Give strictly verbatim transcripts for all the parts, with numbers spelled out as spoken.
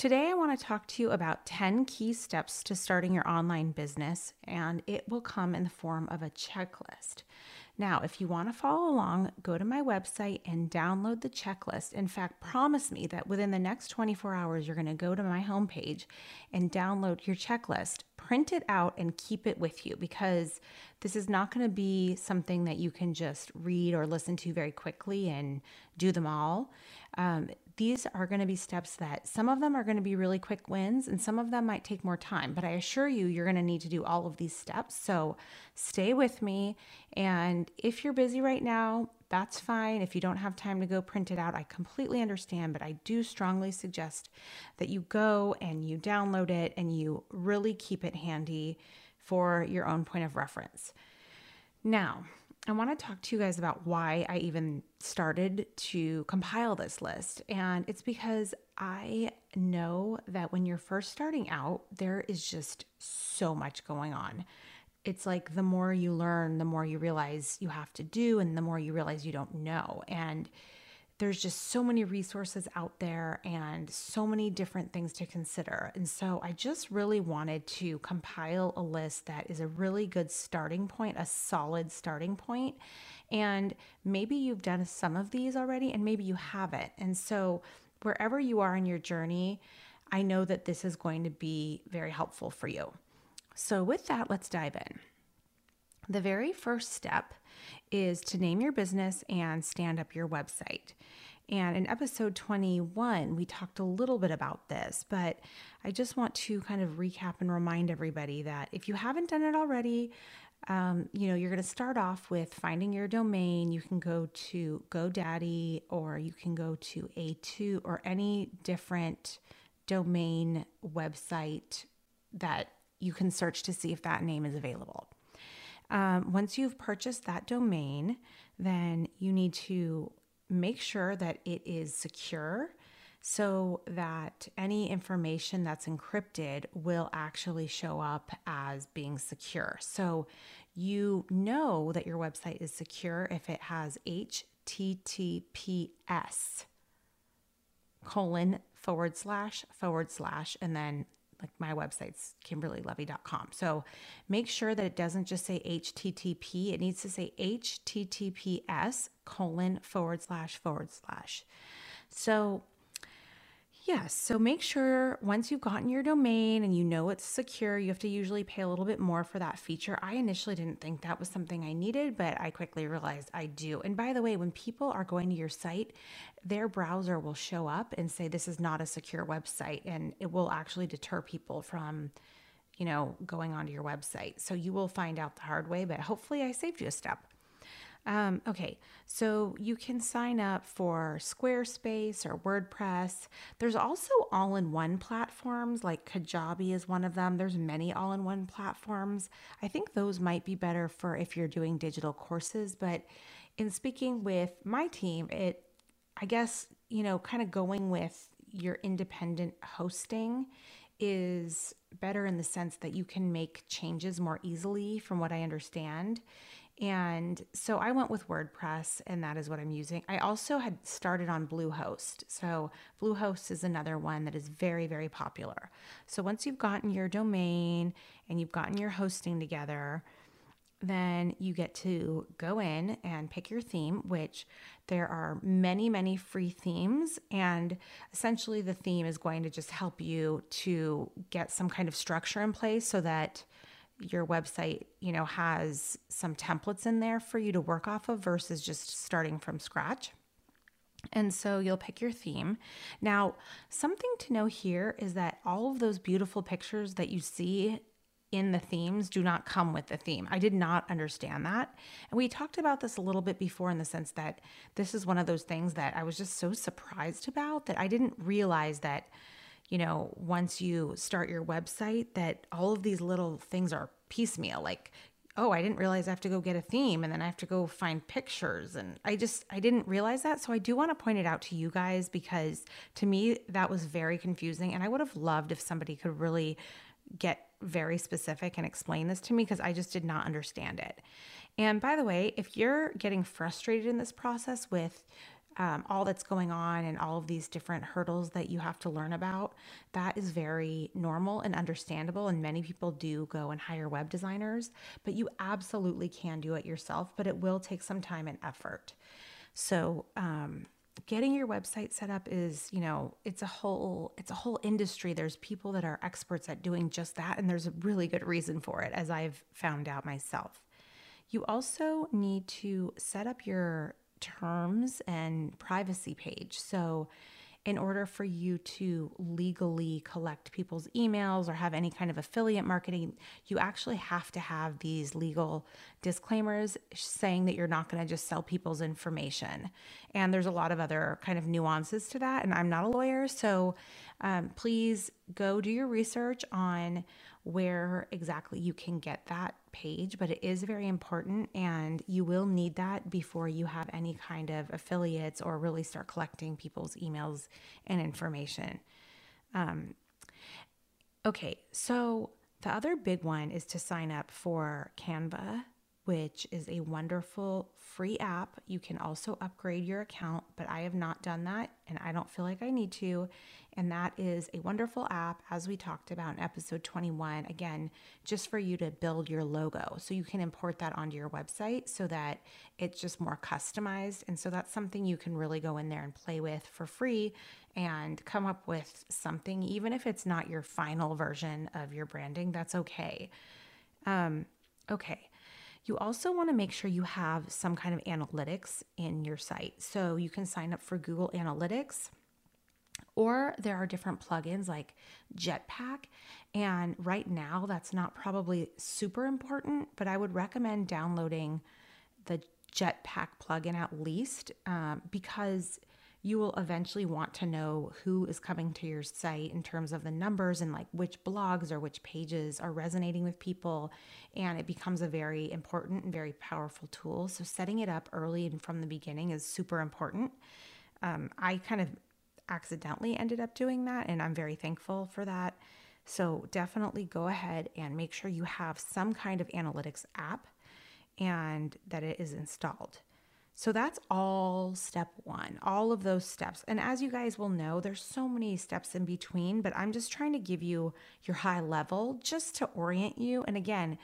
Today I want to talk to you about ten key steps to starting your online business, and it will come in the form of a checklist. Now, if you want to follow along, go to my website and download the checklist. In fact, promise me that within the next twenty-four hours, you're going to go to my homepage and download your checklist, print it out, and keep it with you, because this is not going to be something that you can just read or listen to very quickly and do them all. Um, These are going to be steps that some of them are going to be really quick wins and some of them might take more time, but I assure you, you're going to need to do all of these steps. So stay with me. And if you're busy right now, that's fine. If you don't have time to go print it out, I completely understand, but I do strongly suggest that you go and you download it and you really keep it handy for your own point of reference. Now, I want to talk to you guys about why I even started to compile this list. And it's because I know that when you're first starting out, there is just so much going on. It's like the more you learn, the more you realize you have to do, and the more you realize you don't know. And there's just so many resources out there and so many different things to consider. And so I just really wanted to compile a list that is a really good starting point, a solid starting point. And maybe you've done some of these already and maybe you haven't. And so wherever you are in your journey, I know that this is going to be very helpful for you. So with that, let's dive in. The very first step is to name your business and stand up your website. And in episode twenty-one, we talked a little bit about this, but I just want to kind of recap and remind everybody that if you haven't done it already, um, you know, you're going to start off with finding your domain. You can go to GoDaddy, or you can go to A two, or any different domain website that you can search to see if that name is available. Um, once you've purchased that domain, then you need to make sure that it is secure so that any information that's encrypted will actually show up as being secure. So you know that your website is secure if it has H T T P S colon forward slash forward slash and then like my website's Kimberly Levy dot com. So make sure that it doesn't just say H T T P. It needs to say H T T P S colon forward slash forward slash. So yes, yeah, so make sure once you've gotten your domain and you know it's secure, you have to usually pay a little bit more for that feature. I initially didn't think that was something I needed, but I quickly realized I do. And by the way, when people are going to your site, their browser will show up and say, this is not a secure website. And it will actually deter people from, you know, going onto your website. So you will find out the hard way, but hopefully I saved you a step. Um, okay, so you can sign up for Squarespace or WordPress. There's also all-in-one platforms, like Kajabi is one of them. There's many all-in-one platforms. I think those might be better for if you're doing digital courses, but in speaking with my team, it, I guess, you know, kind of going with your independent hosting is better in the sense that you can make changes more easily, from what I understand. And so I went with WordPress, and that is what I'm using. I also had started on Bluehost. So Bluehost is another one that is very, very popular. So once you've gotten your domain and you've gotten your hosting together, then you get to go in and pick your theme, which there are many, many free themes. And essentially the theme is going to just help you to get some kind of structure in place so that your website, you know, has some templates in there for you to work off of versus just starting from scratch. And so you'll pick your theme. Now, something to know here is that all of those beautiful pictures that you see in the themes do not come with the theme. I did not understand that. And we talked about this a little bit before in the sense that this is one of those things that I was just so surprised about that I didn't realize that, you know, once you start your website, that all of these little things are piecemeal. Like, oh, I didn't realize I have to go get a theme and then I have to go find pictures. And I just, I didn't realize that. So I do want to point it out to you guys, because to me, that was very confusing. And I would have loved if somebody could really get very specific and explain this to me, because I just did not understand it. And by the way, if you're getting frustrated in this process with um, all that's going on and all of these different hurdles that you have to learn about, that is very normal and understandable. And many people do go and hire web designers, but you absolutely can do it yourself, but it will take some time and effort. So, um, getting your website set up is, you know, it's a whole, it's a whole industry. There's people that are experts at doing just that. And there's a really good reason for it, as I've found out myself. You also need to set up your terms and privacy page. So in order for you to legally collect people's emails or have any kind of affiliate marketing, you actually have to have these legal disclaimers saying that you're not going to just sell people's information. And there's a lot of other kind of nuances to that. And I'm not a lawyer, so um, please go do your research on where exactly you can get that page, but it is very important, and you will need that before you have any kind of affiliates or really start collecting people's emails and information. Um, okay, so the other big one is to sign up for Canva, which is a wonderful free app. You can also upgrade your account, but I have not done that, and I don't feel like I need to. And that is a wonderful app, as we talked about in episode twenty-one, again, just for you to build your logo. So you can import that onto your website so that it's just more customized. And so that's something you can really go in there and play with for free and come up with something, even if it's not your final version of your branding, that's okay. Um, okay. You also want to make sure you have some kind of analytics in your site. So you can sign up for Google Analytics, or there are different plugins like Jetpack. And right now that's not probably super important, but I would recommend downloading the Jetpack plugin at least, um, because you will eventually want to know who is coming to your site in terms of the numbers and like which blogs or which pages are resonating with people. And it becomes a very important and very powerful tool. So setting it up early and from the beginning is super important. Um, I kind of accidentally ended up doing that, and I'm very thankful for that. So definitely go ahead and make sure you have some kind of analytics app and that it is installed. So that's all step one, all of those steps. And as you guys will know, there's so many steps in between, but I'm just trying to give you your high level just to orient you. And again,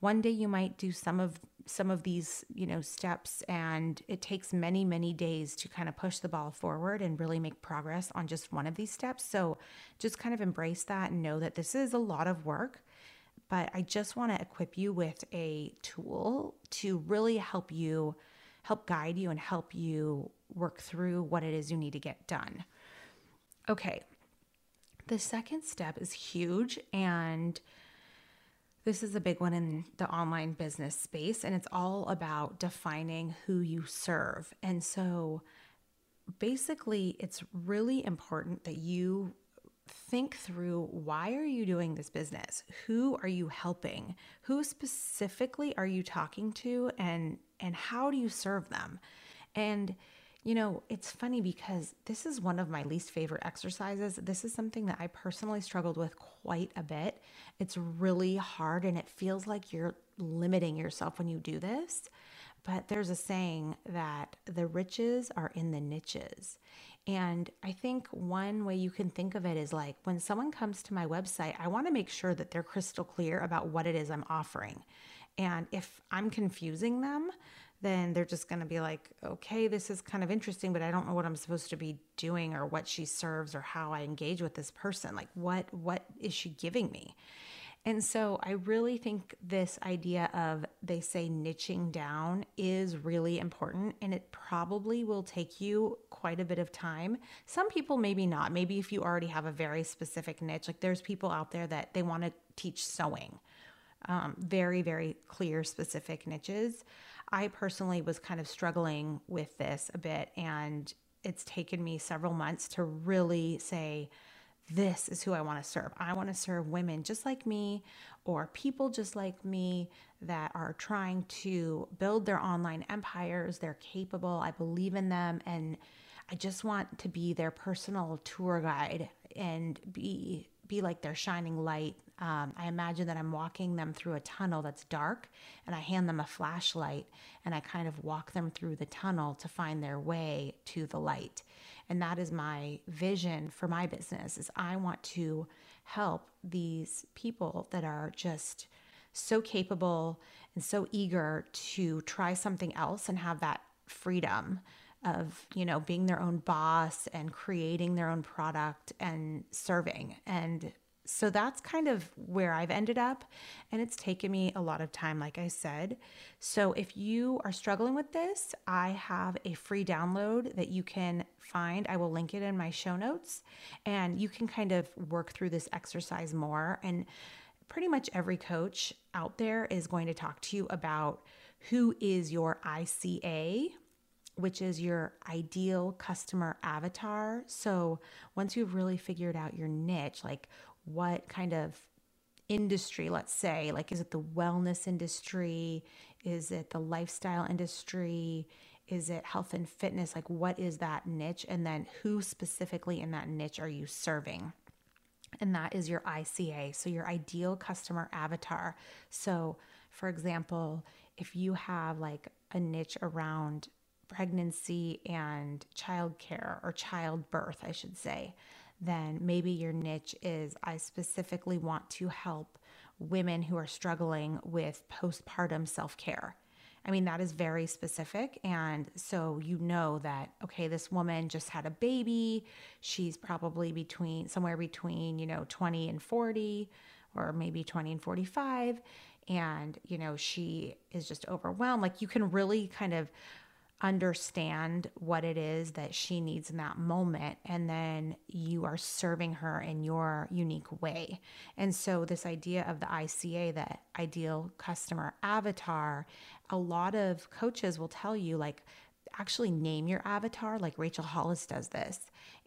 one day you might do some of some of these, you know, steps, and it takes many, many days to kind of push the ball forward and really make progress on just one of these steps. So just kind of embrace that and know that this is a lot of work. But I just want to equip you with a tool to really help you help guide you and help you work through what it is you need to get done. Okay, the second step is huge, and this is a big one in the online business space, and it's all about defining who you serve. And so basically it's really important that you think through, why are you doing this business? Who are you helping? Who specifically are you talking to, and and how do you serve them? And, you know, it's funny because this is one of my least favorite exercises. This is something that I personally struggled with quite a bit. It's really hard, and it feels like you're limiting yourself when you do this. But there's a saying that the riches are in the niches. And I think one way you can think of it is like, when someone comes to my website, I want to make sure that they're crystal clear about what it is I'm offering. And if I'm confusing them, then they're just going to be like, okay, this is kind of interesting, but I don't know what I'm supposed to be doing or what she serves or how I engage with this person. Like, what, what is she giving me? And so I really think this idea of, they say, niching down is really important, and it probably will take you quite a bit of time. Some people, maybe not. Maybe if you already have a very specific niche, like there's people out there that they want to teach sewing, um, very, very clear, specific niches. I personally was kind of struggling with this a bit, and it's taken me several months to really say, this is who I want to serve. I want to serve women just like me, or people just like me that are trying to build their online empires. They're capable. I believe in them. And I just want to be their personal tour guide and be, be like their shining light Um, I imagine that I'm walking them through a tunnel that's dark, and I hand them a flashlight and I kind of walk them through the tunnel to find their way to the light. And that is my vision for my business, is I want to help these people that are just so capable and so eager to try something else and have that freedom of, you know, being their own boss and creating their own product and serving. And so that's kind of where I've ended up, and it's taken me a lot of time, like I said. So if you are struggling with this, I have a free download that you can find. I will link it in my show notes, and you can kind of work through this exercise more. And pretty much every coach out there is going to talk to you about who is your I C A, which is your ideal customer avatar. So once you've really figured out your niche, like what kind of industry, let's say, like, is it the wellness industry? Is it the lifestyle industry? Is it health and fitness? Like, what is that niche? And then who specifically in that niche are you serving? And that is your I C A, so your ideal customer avatar. So for example, if you have like a niche around pregnancy and childcare, or childbirth, I should say, then maybe your niche is, I specifically want to help women who are struggling with postpartum self-care. I mean, that is very specific. And so you know that, okay, this woman just had a baby. She's probably between somewhere between, you know, twenty and forty, or maybe twenty and forty-five. And, you know, she is just overwhelmed. Like, you can really kind of understand what it is that she needs in that moment, and then you are serving her in your unique way. And so this idea of the I C A, that ideal customer avatar, a lot of coaches will tell you, like, actually name your avatar. Like Rachel Hollis does this,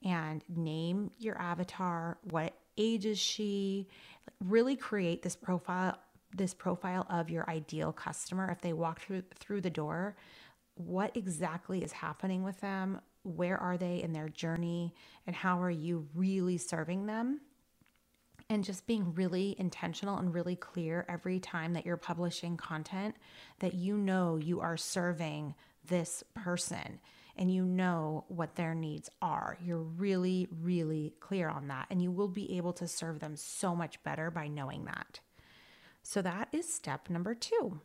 and name your avatar. What age is she? Really create this profile, this profile of your ideal customer. If they walk through through the door, what exactly is happening with them? Where are they in their journey? And how are you really serving them? And just being really intentional and really clear every time that you're publishing content, that you know you are serving this person and you know what their needs are. You're really, really clear on that, and you will be able to serve them so much better by knowing that. So that is step number two.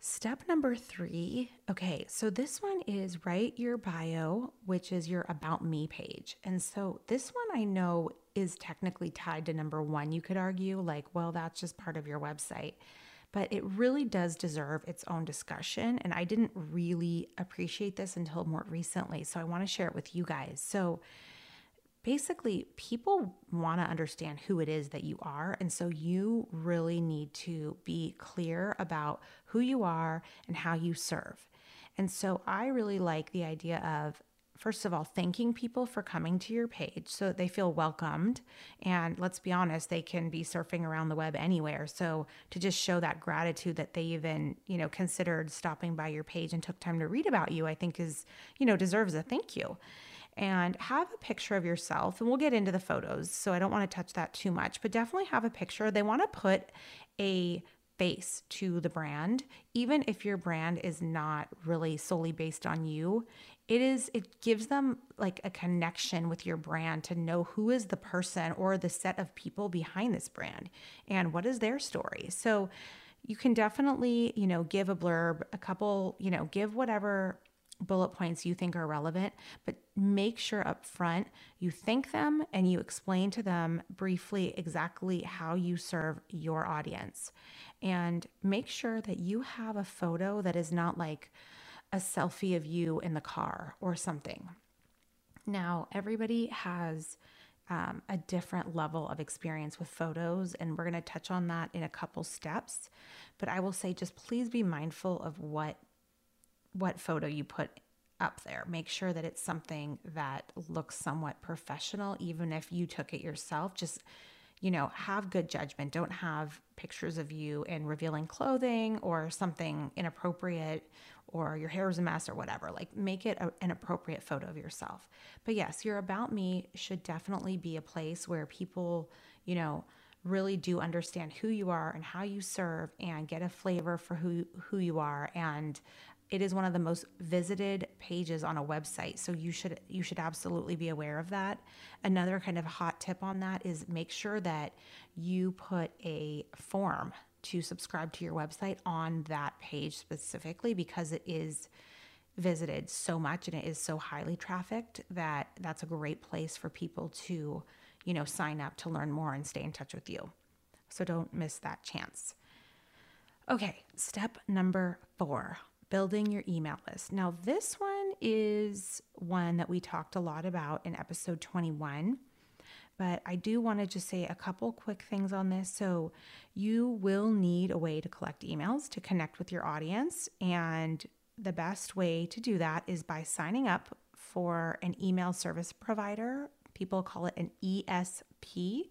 Step number three, okay, so this one is write your bio, which is your About Me page. And so this one I know is technically tied to number one. You could argue, like, well, that's just part of your website, but it really does deserve its own discussion. And I didn't really appreciate this until more recently, so I want to share it with you guys. So basically, people want to understand who it is that you are. And so you really need to be clear about who you are and how you serve. And so I really like the idea of, first of all, thanking people for coming to your page so that they feel welcomed. And let's be honest, they can be surfing around the web anywhere. So to just show that gratitude that they even, you know, considered stopping by your page and took time to read about you, I think is, you know, deserves a thank you. And have a picture of yourself, and we'll get into the photos, so I don't want to touch that too much, but definitely have a picture. They want to put a face to the brand, even if your brand is not really solely based on you. It is, it gives them like a connection with your brand to know who is the person or the set of people behind this brand and what is their story. So you can definitely, you know, give a blurb, a couple, you know, give whatever bullet points you think are relevant, but make sure up front you thank them and you explain to them briefly exactly how you serve your audience. And make sure that you have a photo that is not like a selfie of you in the car or something. Now, everybody has um, a different level of experience with photos, and we're going to touch on that in a couple steps, but I will say just please be mindful of what what photo you put up there. Make sure that it's something that looks somewhat professional, even if you took it yourself. Just, you know, have good judgment. Don't have pictures of you in revealing clothing or something inappropriate, or your hair is a mess or whatever. Like, make it a, an appropriate photo of yourself. But yes, your About Me should definitely be a place where people, you know, really do understand who you are and how you serve and get a flavor for who, who you are. And it is one of the most visited pages on a website. So you should, you should absolutely be aware of that. Another kind of hot tip on that is make sure that you put a form to subscribe to your website on that page specifically, because it is visited so much and it is so highly trafficked that that's a great place for people to, you know, sign up to learn more and stay in touch with you. So don't miss that chance. Okay, step number four. Building your email list. Now, this one is one that we talked a lot about in episode twenty-one, but I do want to just say a couple quick things on this. So you will need a way to collect emails to connect with your audience. And the best way to do that is by signing up for an email service provider. People call it an E S P.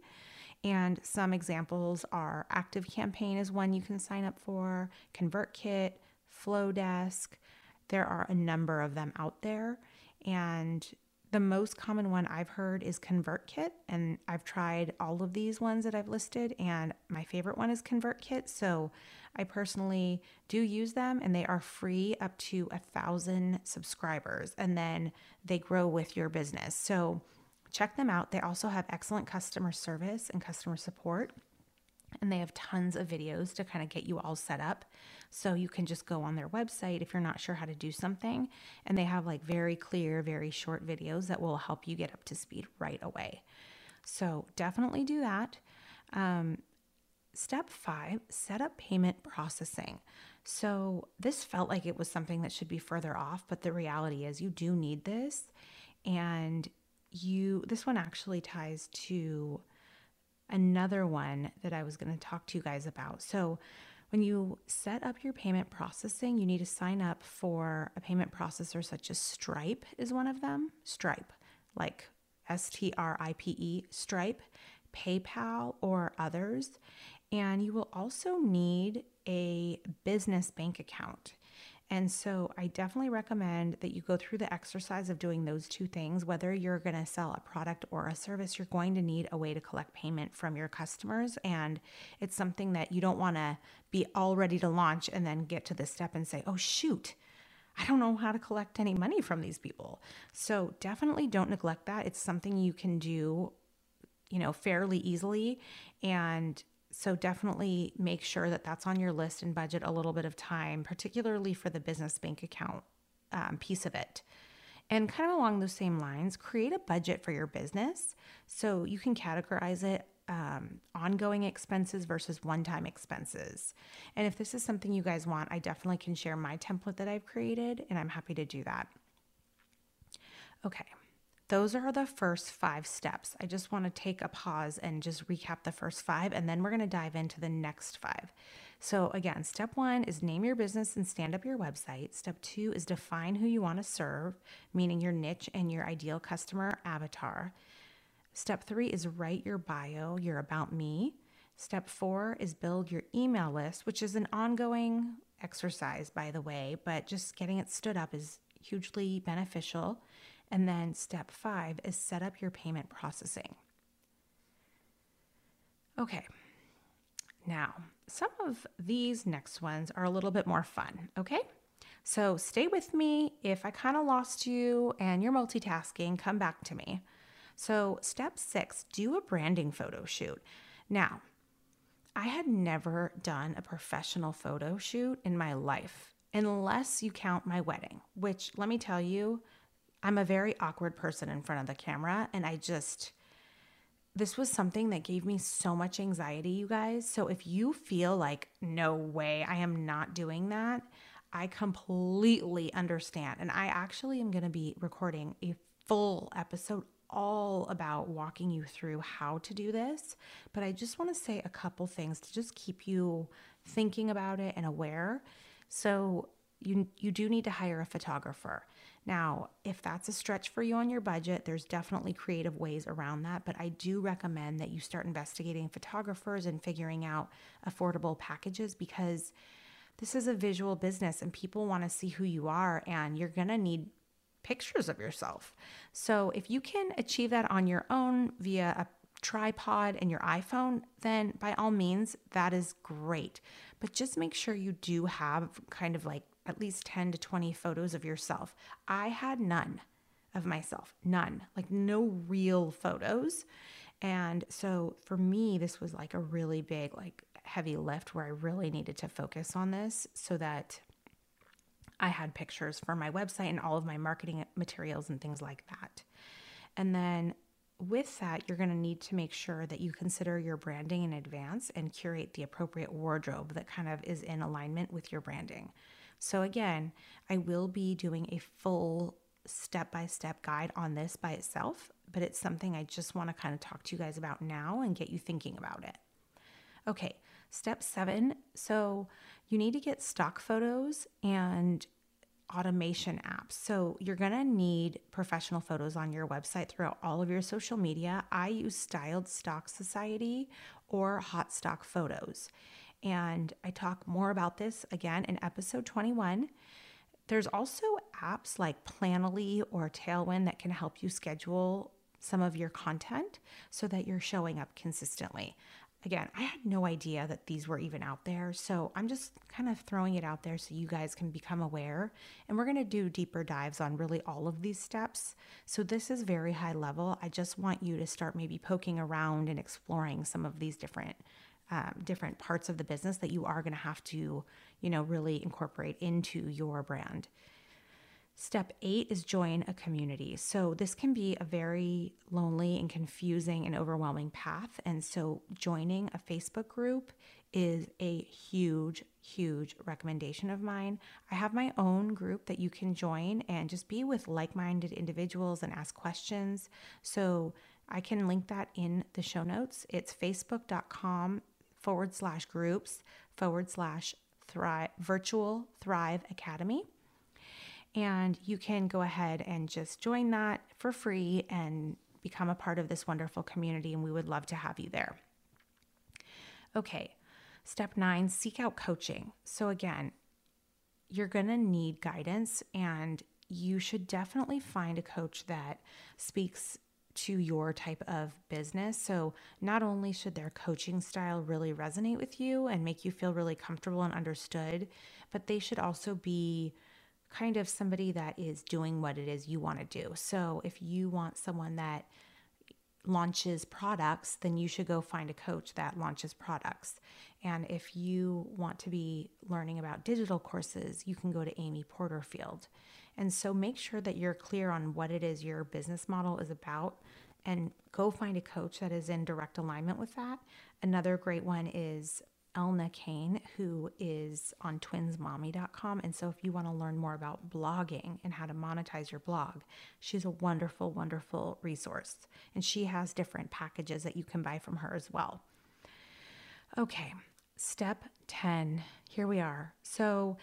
And some examples are ActiveCampaign is one you can sign up for, ConvertKit, Flowdesk. There are a number of them out there, and the most common one I've heard is ConvertKit, and I've tried all of these ones that I've listed, and my favorite one is ConvertKit. So I personally do use them, and they are free up to a thousand subscribers, and then they grow with your business. So check them out. They also have excellent customer service and customer support, and they have tons of videos to kind of get you all set up. So you can just go on their website if you're not sure how to do something. And they have like very clear, very short videos that will help you get up to speed right away. So definitely do that. Um, step five, set up payment processing. So this felt like it was something that should be further off, but the reality is you do need this. And you, this one actually ties to another one that I was going to talk to you guys about. So when you set up your payment processing, you need to sign up for a payment processor such as Stripe is one of them. Stripe, like S T R I P E, Stripe, PayPal, or others. And you will also need a business bank account. And so I definitely recommend that you go through the exercise of doing those two things. Whether you're going to sell a product or a service, you're going to need a way to collect payment from your customers. And it's something that you don't want to be all ready to launch and then get to this step and say, oh, shoot, I don't know how to collect any money from these people. So definitely don't neglect that. It's something you can do, you know, fairly easily. And so definitely make sure that that's on your list and budget a little bit of time, particularly for the business bank account um, piece of it. And kind of along those same lines, create a budget for your business so you can categorize it, um, ongoing expenses versus one-time expenses. And if this is something you guys want, I definitely can share my template that I've created, and I'm happy to do that. Okay. Those are the first five steps. I just want to take a pause and just recap the first five, and then we're going to dive into the next five. So again, step one is name your business and stand up your website. Step two is define who you want to serve, meaning your niche and your ideal customer avatar. Step three is write your bio, your about me. Step four is build your email list, which is an ongoing exercise, by the way, but just getting it stood up is hugely beneficial. And then step five is set up your payment processing. Okay, now some of these next ones are a little bit more fun, okay? So stay with me. If I kind of lost you and you're multitasking, come back to me. So step six, do a branding photo shoot. Now, I had never done a professional photo shoot in my life, unless you count my wedding, which let me tell you, I'm a very awkward person in front of the camera, and I just, this was something that gave me so much anxiety, you guys. So if you feel like, no way, I am not doing that, I completely understand. And I actually am going to be recording a full episode all about walking you through how to do this. But I just want to say a couple things to just keep you thinking about it and aware. So you, you do need to hire a photographer. Now, if that's a stretch for you on your budget, there's definitely creative ways around that, but I do recommend that you start investigating photographers and figuring out affordable packages, because this is a visual business and people want to see who you are, and you're going to need pictures of yourself. So if you can achieve that on your own via a tripod and your iPhone, then by all means, that is great. But just make sure you do have kind of like at least ten to twenty photos of yourself. I had none of myself, none, like no real photos. And so for me, this was like a really big, like heavy lift where I really needed to focus on this so that I had pictures for my website and all of my marketing materials and things like that. And then with that, you're going to need to make sure that you consider your branding in advance and curate the appropriate wardrobe that kind of is in alignment with your branding. So again, I will be doing a full step-by-step guide on this by itself, but it's something I just want to kind of talk to you guys about now and get you thinking about it. Okay, step seven. So you need to get stock photos and automation apps. So you're going to need professional photos on your website throughout all of your social media. I use Styled Stock Society or Hot Stock Photos. And I talk more about this again in episode twenty-one. There's also apps like Planoly or Tailwind that can help you schedule some of your content so that you're showing up consistently. Again, I had no idea that these were even out there, so I'm just kind of throwing it out there so you guys can become aware. And we're going to do deeper dives on really all of these steps. So this is very high level. I just want you to start maybe poking around and exploring some of these different Um, different parts of the business that you are going to have to, you know, really incorporate into your brand. Step eight is join a community. So this can be a very lonely and confusing and overwhelming path. And so joining a Facebook group is a huge, huge recommendation of mine. I have my own group that you can join and just be with like-minded individuals and ask questions. So I can link that in the show notes. It's facebook dot com forward slash groups, forward slash thrive, virtual Thrive Academy. And you can go ahead and just join that for free and become a part of this wonderful community. And we would love to have you there. Okay. Step nine, seek out coaching. So again, you're going to need guidance, and you should definitely find a coach that speaks to your type of business. So not only should their coaching style really resonate with you and make you feel really comfortable and understood, but they should also be kind of somebody that is doing what it is you want to do. So if you want someone that launches products, then you should go find a coach that launches products. And if you want to be learning about digital courses, you can go to Amy Porterfield. And so make sure that you're clear on what it is your business model is about and go find a coach that is in direct alignment with that. Another great one is Elna Kane, who is on twins mommy dot com. And so if you want to learn more about blogging and how to monetize your blog, she's a wonderful, wonderful resource. And she has different packages that you can buy from her as well. Okay, step ten. Here we are. So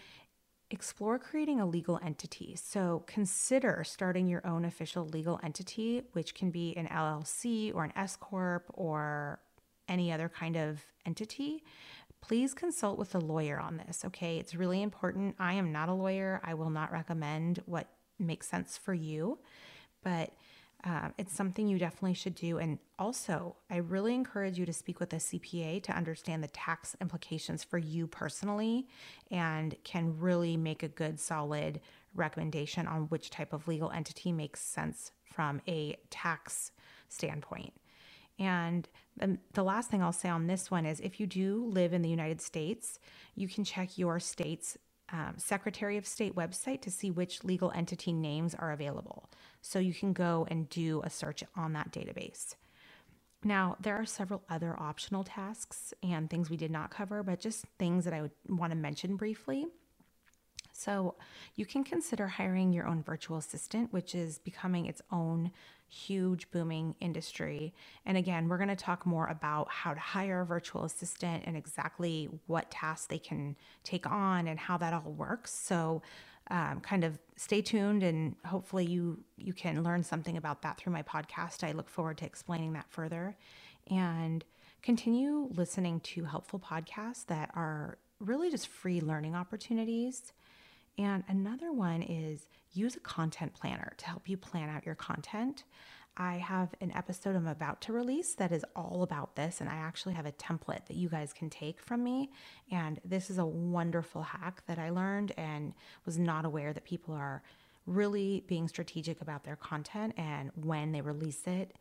explore creating a legal entity. So consider starting your own official legal entity, which can be an L L C or an S corp or any other kind of entity. Please consult with a lawyer on this, okay? It's really important. I am not a lawyer. I will not recommend what makes sense for you, but uh, it's something you definitely should do. And also, I really encourage you to speak with a C P A to understand the tax implications for you personally and can really make a good, solid recommendation on which type of legal entity makes sense from a tax standpoint. And the last thing I'll say on this one is if you do live in the United States, you can check your state's um, Secretary of State website to see which legal entity names are available. So you can go and do a search on that database. Now, there are several other optional tasks and things we did not cover, but just things that I would want to mention briefly. So you can consider hiring your own virtual assistant, which is becoming its own huge booming industry. And again, we're going to talk more about how to hire a virtual assistant and exactly what tasks they can take on and how that all works. So um, kind of stay tuned, and hopefully you, you can learn something about that through my podcast. I look forward to explaining that further, and continue listening to helpful podcasts that are really just free learning opportunities. And another one is use a content planner to help you plan out your content. I have an episode I'm about to release that is all about this, and I actually have a template that you guys can take from me. And this is a wonderful hack that I learned and was not aware that people are really being strategic about their content and when they release it.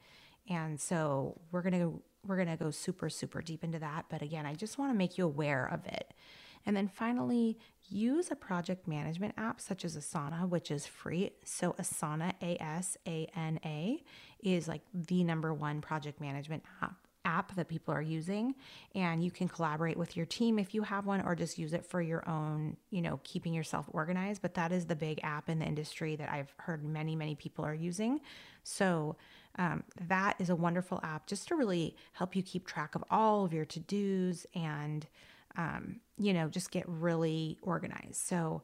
And so we're going to we're going to go super, super deep into that. But again, I just want to make you aware of it. And then finally, use a project management app such as Asana, which is free. So Asana, A S A N A, is like the number one project management app, app that people are using. And you can collaborate with your team if you have one, or just use it for your own, you know, keeping yourself organized. But that is the big app in the industry that I've heard many, many people are using. So um, that is a wonderful app just to really help you keep track of all of your to-dos and Um, you know, just get really organized. So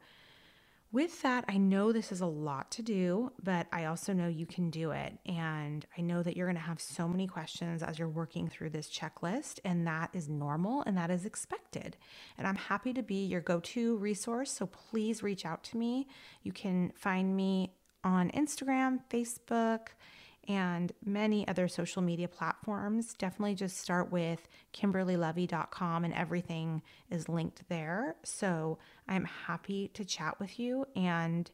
with that, I know this is a lot to do, but I also know you can do it. And I know that you're going to have so many questions as you're working through this checklist, and that is normal and that is expected. And I'm happy to be your go-to resource. So please reach out to me. You can find me on Instagram, Facebook, and many other social media platforms. Definitely just start with kimberly levy dot com and everything is linked there. So I'm happy to chat with you, and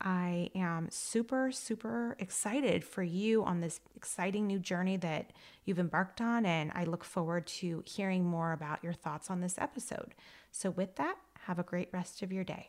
I am super, super excited for you on this exciting new journey that you've embarked on, and I look forward to hearing more about your thoughts on this episode. So with that, have a great rest of your day.